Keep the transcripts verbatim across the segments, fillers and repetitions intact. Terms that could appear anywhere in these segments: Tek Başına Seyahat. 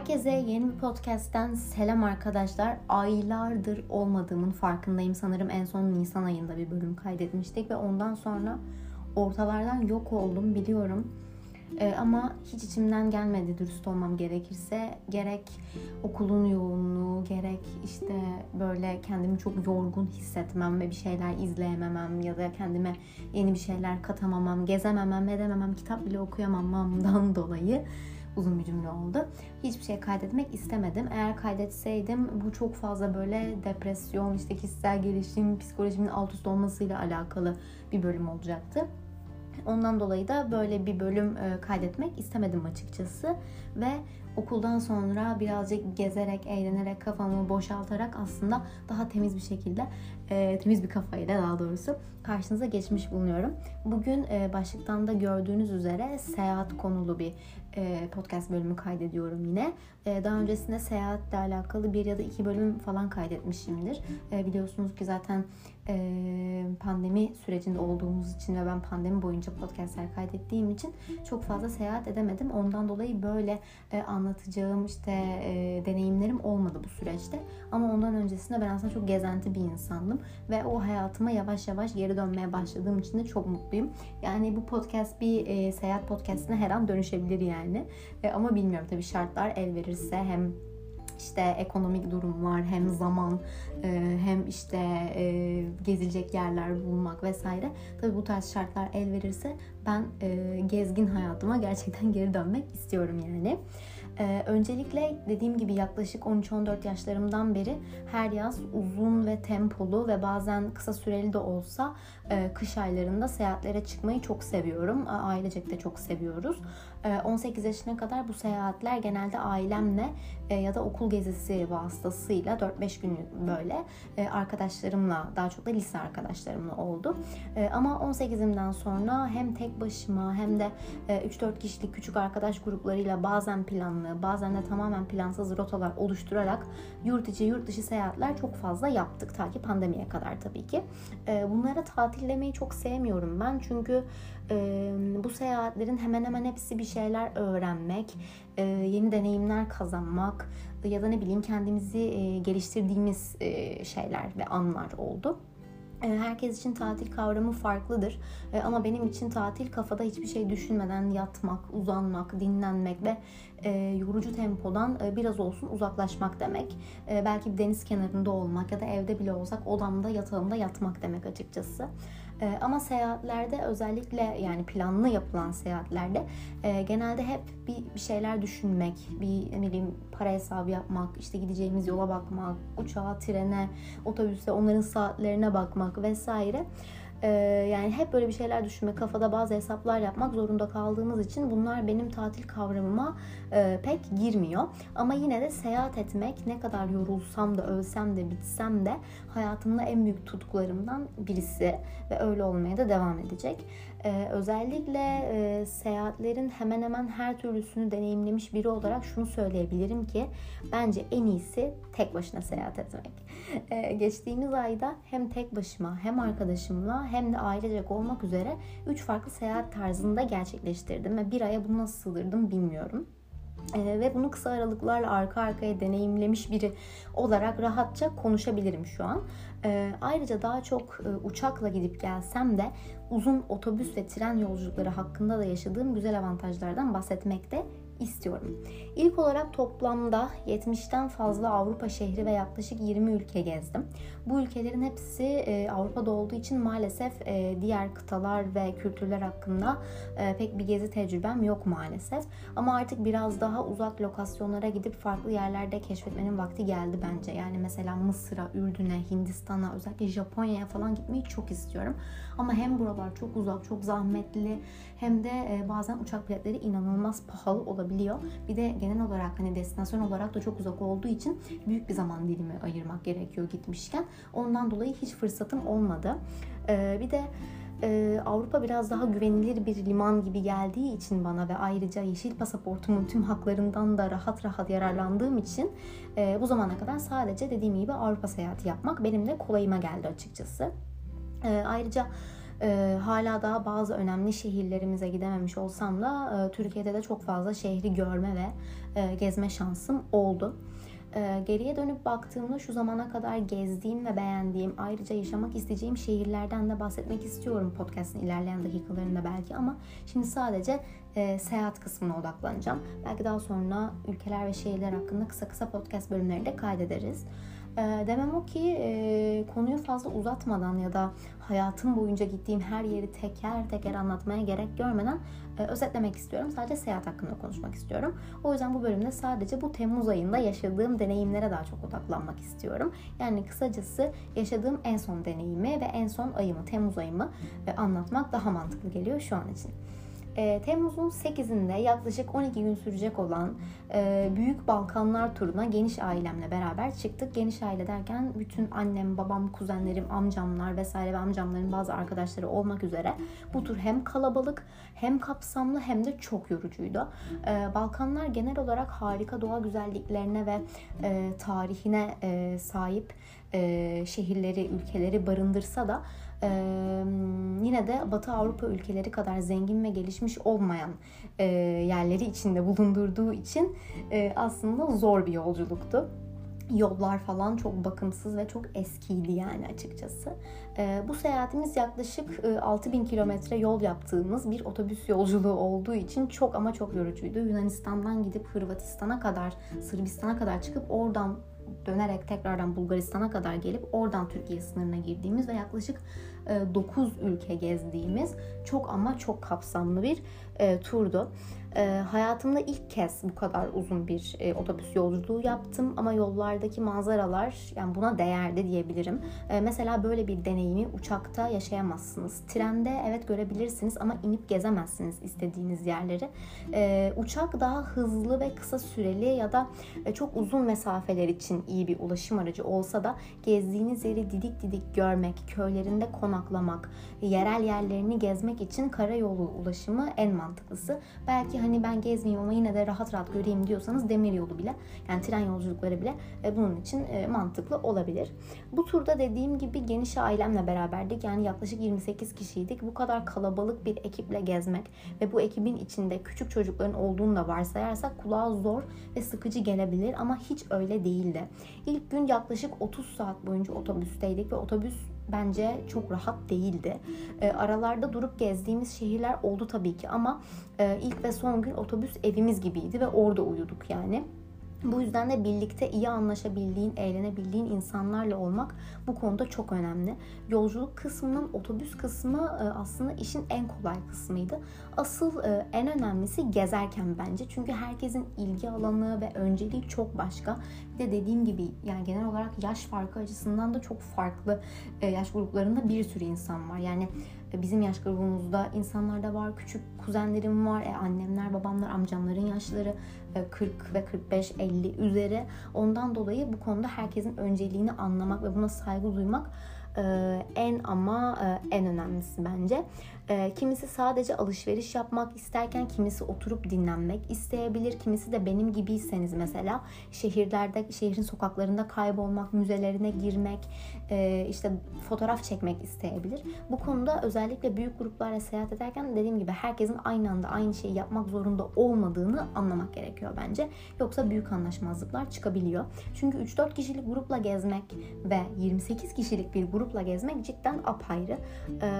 Herkese yeni bir podcast'ten selam arkadaşlar. Aylardır olmadığımın farkındayım. Sanırım en son Nisan ayında bir bölüm kaydetmiştik ve ondan sonra ortalardan yok oldum biliyorum. Ee, ama hiç içimden gelmedi dürüst olmam gerekirse. Gerek okulun yoğunluğu, gerek işte böyle kendimi çok yorgun hissetmem ve bir şeyler izleyememem ya da kendime yeni bir şeyler katamamam, gezememem, edememem, kitap bile okuyamamamdan dolayı uzun bir cümle oldu. Hiçbir şey kaydetmek istemedim. Eğer kaydetseydim bu çok fazla böyle depresyon, işte kişisel gelişim, psikolojimin alt üst olmasıyla alakalı bir bölüm olacaktı. Ondan dolayı da böyle bir bölüm kaydetmek istemedim açıkçası. Ve okuldan sonra birazcık gezerek, eğlenerek, kafamı boşaltarak aslında daha temiz bir şekilde, temiz bir kafayla daha doğrusu karşınıza geçmiş bulunuyorum. Bugün başlıktan da gördüğünüz üzere seyahat konulu bir podcast bölümü kaydediyorum yine. Daha öncesinde seyahatle alakalı bir ya da iki bölüm falan kaydetmişimdir. Biliyorsunuz ki zaten pandemi sürecinde olduğumuz için ve ben pandemi boyunca podcastler kaydettiğim için çok fazla seyahat edemedim. Ondan dolayı böyle anlatacağım işte e, deneyimlerim olmadı bu süreçte. Ama ondan öncesinde ben aslında çok gezenti bir insandım. Ve o hayatıma yavaş yavaş geri dönmeye başladığım için de çok mutluyum. Yani bu podcast bir e, seyahat podcastine her an dönüşebilir yani. E, ama bilmiyorum tabii, şartlar el verirse hem İşte ekonomik durum var, hem zaman, hem işte gezilecek yerler bulmak vesaire. Tabii bu tarz şartlar el verirse ben gezgin hayatıma gerçekten geri dönmek istiyorum yani. Öncelikle dediğim gibi yaklaşık on üç on dört yaşlarımdan beri her yaz uzun ve tempolu ve bazen kısa süreli de olsa kış aylarında seyahatlere çıkmayı çok seviyorum. Ailecek de çok seviyoruz. on sekiz yaşına kadar bu seyahatler genelde ailemle ya da okul gezisi vasıtasıyla dört beş gün böyle arkadaşlarımla, daha çok da lise arkadaşlarımla oldu. Ama on sekizimden sonra hem tek başıma hem de üç dört kişilik küçük arkadaş gruplarıyla bazen planlı, bazen de tamamen plansız rotalar oluşturarak yurt içi yurt dışı seyahatler çok fazla yaptık. Ta ki pandemiye kadar tabii ki. Bunlara tatillemeyi çok sevmiyorum ben. Çünkü bu seyahatlerin hemen hemen hepsi bir şeyler öğrenmek, yeni deneyimler kazanmak ya da ne bileyim kendimizi geliştirdiğimiz şeyler ve anlar oldu. Herkes için tatil kavramı farklıdır ama benim için tatil kafada hiçbir şey düşünmeden yatmak, uzanmak, dinlenmek ve yorucu tempodan biraz olsun uzaklaşmak demek. Belki bir deniz kenarında olmak ya da evde bile olsak odamda, yatağımda yatmak demek açıkçası. Ama seyahatlerde, özellikle yani planlı yapılan seyahatlerde genelde hep bir şeyler düşünmek, bir ne bileyim para hesabı yapmak, işte gideceğimiz yola bakmak, uçağa, trene, otobüse, onların saatlerine bakmak vesaire. Yani hep böyle bir şeyler düşünmek, kafada bazı hesaplar yapmak zorunda kaldığımız için bunlar benim tatil kavramıma pek girmiyor. Ama yine de seyahat etmek, ne kadar yorulsam da, ölsem de, bitsem de hayatımda en büyük tutkularımdan birisi ve öyle olmaya da devam edecek. Özellikle seyahatlerin hemen hemen her türlüsünü deneyimlemiş biri olarak şunu söyleyebilirim ki bence en iyisi tek başına seyahat etmek. Geçtiğimiz ayda hem tek başıma, hem arkadaşımla, hem de ailecek olmak üzere üç farklı seyahat tarzında gerçekleştirdim ve bir aya bunu nasıl sığdırdım bilmiyorum. Ee, ve bunu kısa aralıklarla arka arkaya deneyimlemiş biri olarak rahatça konuşabilirim şu an. Ee, ayrıca daha çok e, uçakla gidip gelsem de uzun otobüs ve tren yolculukları hakkında da yaşadığım güzel avantajlardan bahsetmekte istiyorum. İlk olarak toplamda yetmişten fazla Avrupa şehri ve yaklaşık yirmi ülke gezdim. Bu ülkelerin hepsi e, Avrupa'da olduğu için maalesef e, diğer kıtalar ve kültürler hakkında e, pek bir gezi tecrübem yok maalesef. Ama artık biraz daha uzak lokasyonlara gidip farklı yerlerde keşfetmenin vakti geldi bence. Yani mesela Mısır'a, Ürdün'e, Hindistan'a, özellikle Japonya'ya falan gitmeyi çok istiyorum. Ama hem buralar çok uzak, çok zahmetli, hem de e, bazen uçak biletleri inanılmaz pahalı olabiliyor. Bir de genel olarak hani destinasyon olarak da çok uzak olduğu için büyük bir zaman dilimi ayırmak gerekiyor gitmişken. Ondan dolayı hiç fırsatım olmadı. Ee, bir de Ee, Avrupa biraz daha güvenilir bir liman gibi geldiği için bana ve ayrıca yeşil pasaportumun tüm haklarından da rahat rahat yararlandığım için e, bu zamana kadar sadece dediğim gibi Avrupa seyahati yapmak benim de kolayıma geldi açıkçası. Ee, ayrıca E, hala daha bazı önemli şehirlerimize gidememiş olsam da e, Türkiye'de de çok fazla şehri görme ve e, gezme şansım oldu. E, geriye dönüp baktığımda şu zamana kadar gezdiğim ve beğendiğim, ayrıca yaşamak isteyeceğim şehirlerden de bahsetmek istiyorum podcast'ın ilerleyen dakikalarında belki, ama şimdi sadece e, seyahat kısmına odaklanacağım. Belki daha sonra ülkeler ve şehirler hakkında kısa kısa podcast bölümleri de kaydederiz. Demem o ki e, konuyu fazla uzatmadan ya da hayatım boyunca gittiğim her yeri teker teker anlatmaya gerek görmeden e, özetlemek istiyorum. Sadece seyahat hakkında konuşmak istiyorum. O yüzden bu bölümde sadece bu Temmuz ayında yaşadığım deneyimlere daha çok odaklanmak istiyorum. Yani kısacası yaşadığım en son deneyimi ve en son ayımı, Temmuz ayımı e, anlatmak daha mantıklı geliyor şu an için. E, Temmuz'un sekizinde yaklaşık on iki gün sürecek olan e, Büyük Balkanlar turuna geniş ailemle beraber çıktık. Geniş aile derken bütün annem, babam, kuzenlerim, amcamlar vesaire ve amcamların bazı arkadaşları olmak üzere bu tur hem kalabalık hem kapsamlı hem de çok yorucuydu. E, Balkanlar genel olarak harika doğa güzelliklerine ve e, tarihine e, sahip e, şehirleri, ülkeleri barındırsa da Ee, yine de Batı Avrupa ülkeleri kadar zengin ve gelişmiş olmayan e, yerleri içinde bulundurduğu için e, aslında zor bir yolculuktu. Yollar falan çok bakımsız ve çok eskiydi yani açıkçası. E, bu seyahatimiz yaklaşık e, altı bin kilometre yol yaptığımız bir otobüs yolculuğu olduğu için çok ama çok yorucuydu. Yunanistan'dan gidip Hırvatistan'a kadar, Sırbistan'a kadar çıkıp oradan dönerek tekrardan Bulgaristan'a kadar gelip oradan Türkiye sınırına girdiğimiz ve yaklaşık dokuz ülke gezdiğimiz çok ama çok kapsamlı bir e, turdu. E, hayatımda ilk kez bu kadar uzun bir e, otobüs yolculuğu yaptım ama yollardaki manzaralar yani buna değerdi diyebilirim. E, mesela böyle bir deneyimi uçakta yaşayamazsınız. Trende evet görebilirsiniz ama inip gezemezsiniz istediğiniz yerleri. E, uçak daha hızlı ve kısa süreli ya da e, çok uzun mesafeler için iyi bir ulaşım aracı olsa da gezdiğiniz yeri didik didik görmek, köylerinde konaklamak, yerel yerlerini gezmek için karayolu ulaşımı en mantıklısı. Belki hani ben gezmeyeyim ama yine de rahat rahat göreyim diyorsanız demiryolu bile, yani tren yolculukları bile bunun için mantıklı olabilir. Bu turda dediğim gibi geniş ailemle beraberdik. Yani yaklaşık yirmi sekiz kişiydik. Bu kadar kalabalık bir ekiple gezmek ve bu ekibin içinde küçük çocukların olduğunu da varsayarsak kulağa zor ve sıkıcı gelebilir ama hiç öyle değildi. İlk gün yaklaşık otuz saat boyunca otobüsteydik ve otobüs bence çok rahat değildi. E, aralarda durup gezdiğimiz şehirler oldu tabii ki ama e, ilk ve son gün otobüs evimiz gibiydi ve orada uyuduk yani. Bu yüzden de birlikte iyi anlaşabildiğin, eğlenebildiğin insanlarla olmak bu konuda çok önemli. Yolculuk kısmının otobüs kısmı aslında işin en kolay kısmıydı. Asıl en önemlisi gezerken bence. Çünkü herkesin ilgi alanı ve önceliği çok başka. Bir de dediğim gibi yani genel olarak yaş farkı açısından da çok farklı yaş gruplarında bir sürü insan var. Yani bizim yaş grubumuzda insanlar da var, küçük kuzenlerim var, e, annemler, babamlar, amcamların yaşları kırk ve kırk beş elli üzeri. Ondan dolayı bu konuda herkesin önceliğini anlamak ve buna saygı duymak Ee, en ama e, en önemlisi bence. Ee, kimisi sadece alışveriş yapmak isterken kimisi oturup dinlenmek isteyebilir. Kimisi de benim gibiyseniz mesela şehirlerde, şehrin sokaklarında kaybolmak, müzelerine girmek, e, işte fotoğraf çekmek isteyebilir. Bu konuda özellikle büyük gruplarla seyahat ederken dediğim gibi herkesin aynı anda aynı şeyi yapmak zorunda olmadığını anlamak gerekiyor bence. Yoksa büyük anlaşmazlıklar çıkabiliyor. Çünkü üç dört kişilik grupla gezmek ve yirmi sekiz kişilik bir grup grupla gezmek cidden apayrı.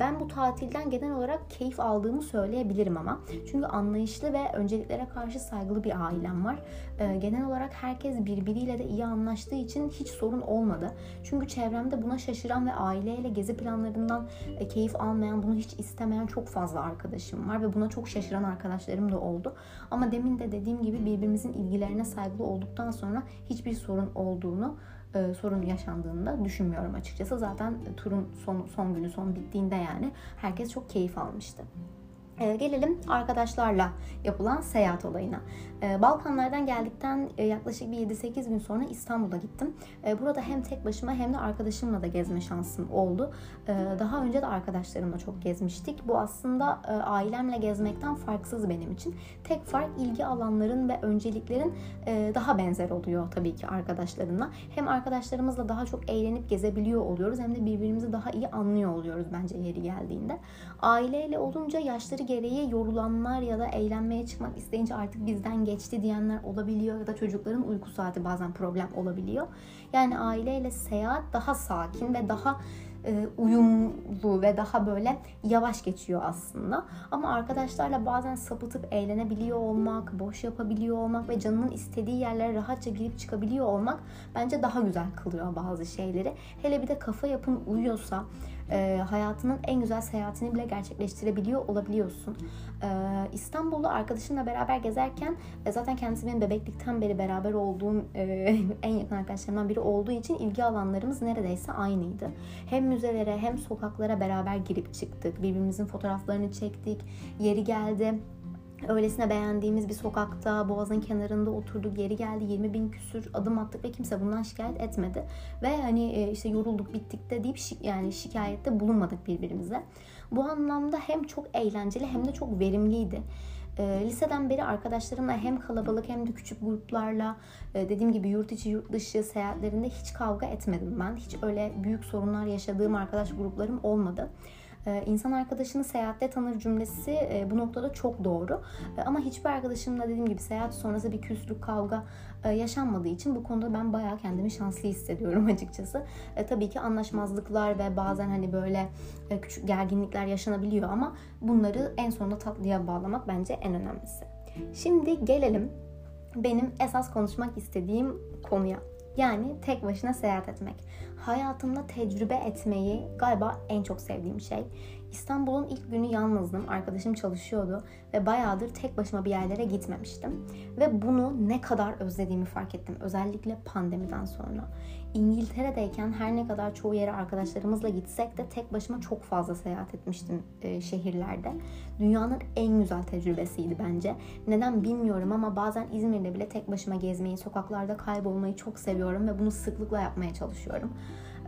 Ben bu tatilden genel olarak keyif aldığımı söyleyebilirim ama. Çünkü anlayışlı ve önceliklere karşı saygılı bir ailem var. Genel olarak herkes birbiriyle de iyi anlaştığı için hiç sorun olmadı. Çünkü çevremde buna şaşıran ve aileyle gezi planlarından keyif almayan, bunu hiç istemeyen çok fazla arkadaşım var ve buna çok şaşıran arkadaşlarım da oldu. Ama demin de dediğim gibi birbirimizin ilgilerine saygılı olduktan sonra hiçbir sorun olduğunu, sorun yaşandığını da düşünmüyorum açıkçası. Zaten turun son, son günü, son bittiğinde yani herkes çok keyif almıştı. Gelelim arkadaşlarla yapılan seyahat olayına. Balkanlardan geldikten yaklaşık bir yedi sekiz gün sonra İstanbul'a gittim. Burada hem tek başıma hem de arkadaşımla da gezme şansım oldu. Daha önce de arkadaşlarımla çok gezmiştik. Bu aslında ailemle gezmekten farksız benim için. Tek fark ilgi alanların ve önceliklerin daha benzer oluyor tabii ki arkadaşlarımla. Hem arkadaşlarımızla daha çok eğlenip gezebiliyor oluyoruz hem de birbirimizi daha iyi anlıyor oluyoruz bence yeri geldiğinde. Aileyle olunca yaşları gereği yorulanlar ya da eğlenmeye çıkmak isteyince artık bizden geçti diyenler olabiliyor ya da çocukların uyku saati bazen problem olabiliyor. Yani aileyle seyahat daha sakin ve daha e, uyumlu ve daha böyle yavaş geçiyor aslında. Ama arkadaşlarla bazen sapıtıp eğlenebiliyor olmak, boş yapabiliyor olmak ve canının istediği yerlere rahatça girip çıkabiliyor olmak bence daha güzel kılıyor bazı şeyleri. Hele bir de kafa yapın uyuyorsa E, hayatının en güzel seyahatini bile gerçekleştirebiliyor olabiliyorsun. E, İstanbul'da arkadaşımla beraber gezerken e, zaten kendisi benim bebeklikten beri beraber olduğum e, en yakın arkadaşlarımdan biri olduğu için ilgi alanlarımız neredeyse aynıydı. Hem müzelere hem sokaklara beraber girip çıktık. Birbirimizin fotoğraflarını çektik. Yeri geldi, öylesine beğendiğimiz bir sokakta boğazın kenarında oturduk, geri geldi yirmi bin küsür adım attık ve kimse bundan şikayet etmedi ve hani işte yorulduk bittik de deyip şi- yani şikayette bulunmadık birbirimize. Bu anlamda hem çok eğlenceli hem de çok verimliydi. Liseden beri arkadaşlarımla hem kalabalık hem de küçük gruplarla dediğim gibi yurt içi yurt dışı seyahatlerinde hiç kavga etmedim ben. Hiç öyle büyük sorunlar yaşadığım arkadaş gruplarım olmadı. İnsan arkadaşını seyahatte tanır cümlesi bu noktada çok doğru. Ama hiçbir arkadaşımla dediğim gibi seyahat sonrası bir küslük kavga yaşanmadığı için bu konuda ben bayağı kendimi şanslı hissediyorum açıkçası. Tabii ki anlaşmazlıklar ve bazen hani böyle küçük gerginlikler yaşanabiliyor ama bunları en sonunda tatlıya bağlamak bence en önemlisi. Şimdi gelelim benim esas konuşmak istediğim konuya. Yani tek başına seyahat etmek. Hayatımda tecrübe etmeyi galiba en çok sevdiğim şey. İstanbul'un ilk günü yalnızdım. Arkadaşım çalışıyordu ve bayağıdır tek başıma bir yerlere gitmemiştim. Ve bunu ne kadar özlediğimi fark ettim. Özellikle pandemiden sonra. İngiltere'deyken her ne kadar çoğu yere arkadaşlarımızla gitsek de tek başıma çok fazla seyahat etmiştim e, şehirlerde. Dünyanın en güzel tecrübesiydi bence. Neden bilmiyorum ama bazen İzmir'de bile tek başıma gezmeyi, sokaklarda kaybolmayı çok seviyorum ve bunu sıklıkla yapmaya çalışıyorum.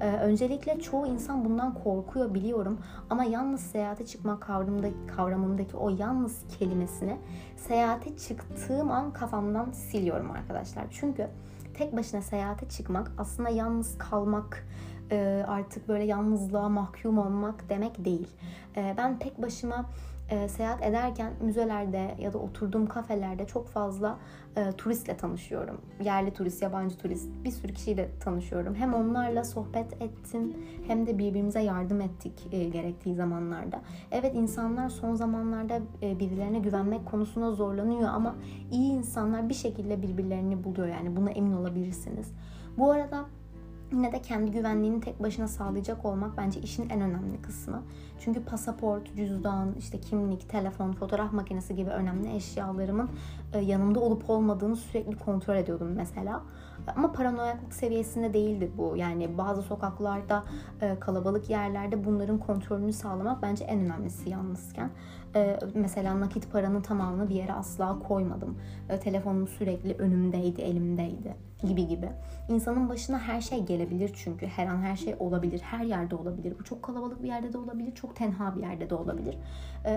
Ee, öncelikle çoğu insan bundan korkuyor biliyorum ama yalnız seyahate çıkmak kavramındaki, kavramındaki o yalnız kelimesini seyahate çıktığım an kafamdan siliyorum arkadaşlar. Çünkü tek başına seyahate çıkmak aslında yalnız kalmak, e, artık böyle yalnızlığa mahkum olmak demek değil. E, ben tek başıma E, seyahat ederken müzelerde ya da oturduğum kafelerde çok fazla e, turistle tanışıyorum. Yerli turist, yabancı turist, bir sürü kişiyle tanışıyorum. Hem onlarla sohbet ettim hem de birbirimize yardım ettik e, gerektiği zamanlarda. Evet, insanlar son zamanlarda e, birbirlerine güvenmek konusunda zorlanıyor ama iyi insanlar bir şekilde birbirlerini buluyor. Yani buna emin olabilirsiniz. Bu arada yine de kendi güvenliğini tek başına sağlayacak olmak bence işin en önemli kısmı. Çünkü pasaport, cüzdan, işte kimlik, telefon, fotoğraf makinesi gibi önemli eşyalarımın yanımda olup olmadığını sürekli kontrol ediyordum mesela. Ama paranoyaklık seviyesinde değildi bu. Yani bazı sokaklarda, kalabalık yerlerde bunların kontrolünü sağlamak bence en önemlisi yalnızken. Mesela nakit paranın tamamını bir yere asla koymadım. Telefonum sürekli önümdeydi, elimdeydi gibi gibi. İnsanın başına her şey gelebilir çünkü. Her an her şey olabilir, her yerde olabilir. Bu çok kalabalık bir yerde de olabilir, çok tenha bir yerde de olabilir.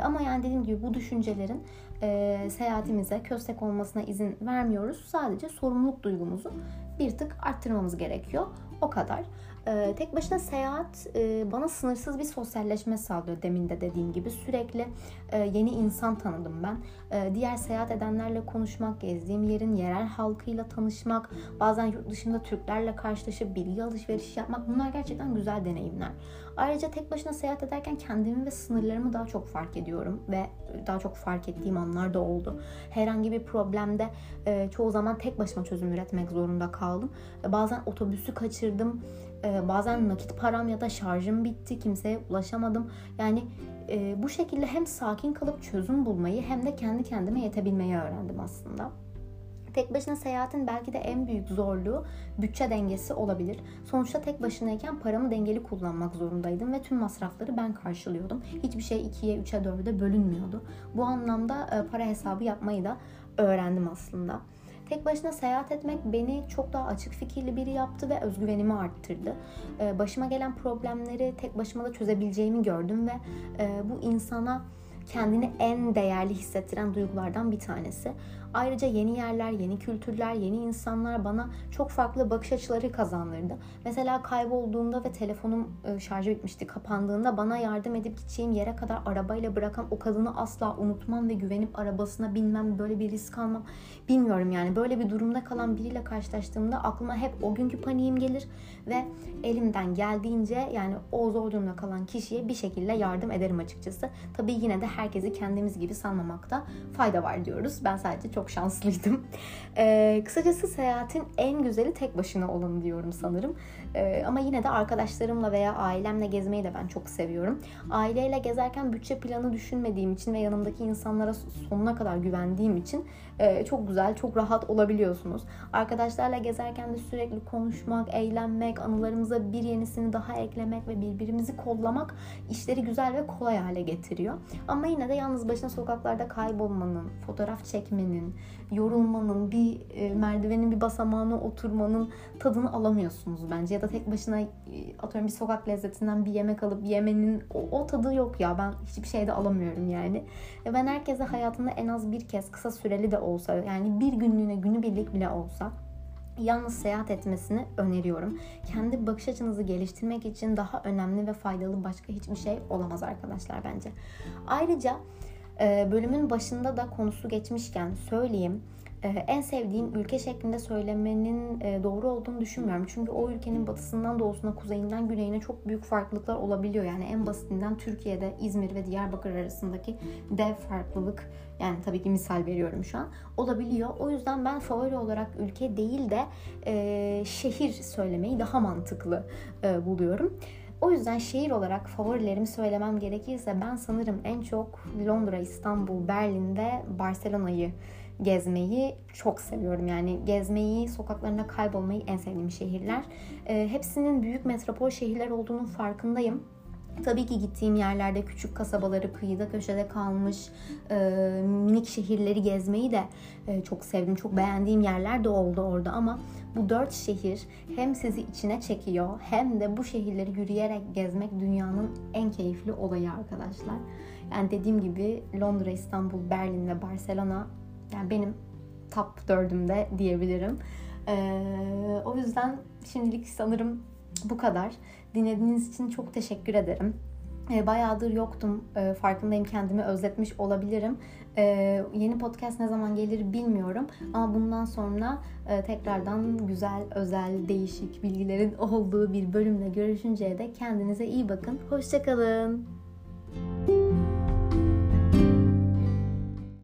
Ama yani dediğim gibi bu düşüncelerin seyahatimize köstek olmasına izin vermiyoruz. Sadece sorumluluk duygumuzu bir tık arttırmamız gerekiyor. O kadar. Ee, tek başına seyahat e, bana sınırsız bir sosyalleşme sağlıyor demin de dediğim gibi. Sürekli e, yeni insan tanıdım ben. E, diğer seyahat edenlerle konuşmak, gezdiğim yerin yerel halkıyla tanışmak, bazen yurt dışında Türklerle karşılaşıp bilgi alışverişi yapmak, bunlar gerçekten güzel deneyimler. Ayrıca tek başına seyahat ederken kendimi ve sınırlarımı daha çok fark ediyorum ve daha çok fark ettiğim anlar da oldu. Herhangi bir problemde e, çoğu zaman tek başıma çözüm üretmek zorunda kaldım. E, bazen otobüsü kaçırdım. Bazen nakit param ya da şarjım bitti, kimseye ulaşamadım. Yani e, bu şekilde hem sakin kalıp çözüm bulmayı hem de kendi kendime yetebilmeyi öğrendim aslında. Tek başına seyahatin belki de en büyük zorluğu bütçe dengesi olabilir. Sonuçta tek başınayken paramı dengeli kullanmak zorundaydım ve tüm masrafları ben karşılıyordum. Hiçbir şey ikiye, üçe, dörde bölünmüyordu. Bu anlamda para hesabı yapmayı da öğrendim aslında. Tek başına seyahat etmek beni çok daha açık fikirli biri yaptı ve özgüvenimi arttırdı. Başıma gelen problemleri tek başıma da çözebileceğimi gördüm ve bu insana kendini en değerli hissettiren duygulardan bir tanesi. Ayrıca yeni yerler, yeni kültürler, yeni insanlar bana çok farklı bakış açıları kazandırdı. Mesela kaybolduğumda ve telefonum şarjı bitmişti, kapandığında bana yardım edip gideceğim yere kadar arabayla bırakan o kadını asla unutmam ve güvenip arabasına binmem, böyle bir risk almam. Bilmiyorum yani, böyle bir durumda kalan biriyle karşılaştığımda aklıma hep o günkü paniğim gelir ve elimden geldiğince yani o zor durumda kalan kişiye bir şekilde yardım ederim açıkçası. Tabii yine de herkesi kendimiz gibi sanmamakta fayda var diyoruz. Ben sadece çok şanslıydım. Ee, kısacası seyahatin en güzeli tek başına olanı diyorum sanırım. Ee, ama yine de arkadaşlarımla veya ailemle gezmeyi de ben çok seviyorum. Aileyle gezerken bütçe planı düşünmediğim için ve yanımdaki insanlara sonuna kadar güvendiğim için e, çok güzel, çok rahat olabiliyorsunuz. Arkadaşlarla gezerken de sürekli konuşmak, eğlenmek, anılarımıza bir yenisini daha eklemek ve birbirimizi kollamak işleri güzel ve kolay hale getiriyor. Ama yine de yalnız başına sokaklarda kaybolmanın, fotoğraf çekmenin, yorulmanın, bir merdivenin bir basamağına oturmanın tadını alamıyorsunuz bence. Ya da tek başına atıyorum bir sokak lezzetinden bir yemek alıp yemenin o, o tadı yok ya. Ben hiçbir şey de alamıyorum yani. Ben herkese hayatında en az bir kez, kısa süreli de olsa, yani bir günlüğüne, günübirlik bile olsa yalnız seyahat etmesini öneriyorum. Kendi bakış açınızı geliştirmek için daha önemli ve faydalı başka hiçbir şey olamaz arkadaşlar bence. Ayrıca bölümün başında da konusu geçmişken söyleyeyim. En sevdiğim ülke şeklinde söylemenin doğru olduğunu düşünmüyorum. Çünkü o ülkenin batısından doğusuna, kuzeyinden güneyine çok büyük farklılıklar olabiliyor. Yani en basitinden Türkiye'de İzmir ve Diyarbakır arasındaki dev farklılık, yani tabii ki misal veriyorum şu an, olabiliyor. O yüzden ben favori olarak ülke değil de e, şehir söylemeyi daha mantıklı e, buluyorum. O yüzden şehir olarak favorilerimi söylemem gerekirse ben sanırım en çok Londra, İstanbul, Berlin ve Barcelona'yı gezmeyi çok seviyorum. Yani gezmeyi, sokaklarında kaybolmayı en sevdiğim şehirler. E, hepsinin büyük metropol şehirler olduğunun farkındayım. Tabii ki gittiğim yerlerde küçük kasabaları, kıyıda köşede kalmış e, minik şehirleri gezmeyi de e, çok sevdim. Çok beğendiğim yerler de oldu orada ama bu dört şehir hem sizi içine çekiyor hem de bu şehirleri yürüyerek gezmek dünyanın en keyifli olayı arkadaşlar. Yani dediğim gibi Londra, İstanbul, Berlin ve Barcelona yani benim top dördümde diyebilirim. E, o yüzden şimdilik sanırım bu kadar. Dinlediğiniz için çok teşekkür ederim. Bayağıdır yoktum. Farkındayım, kendimi özletmiş olabilirim. Yeni podcast ne zaman gelir bilmiyorum. Ama bundan sonra tekrardan güzel, özel, değişik bilgilerin olduğu bir bölümle görüşünceye dek kendinize iyi bakın. Hoşça kalın.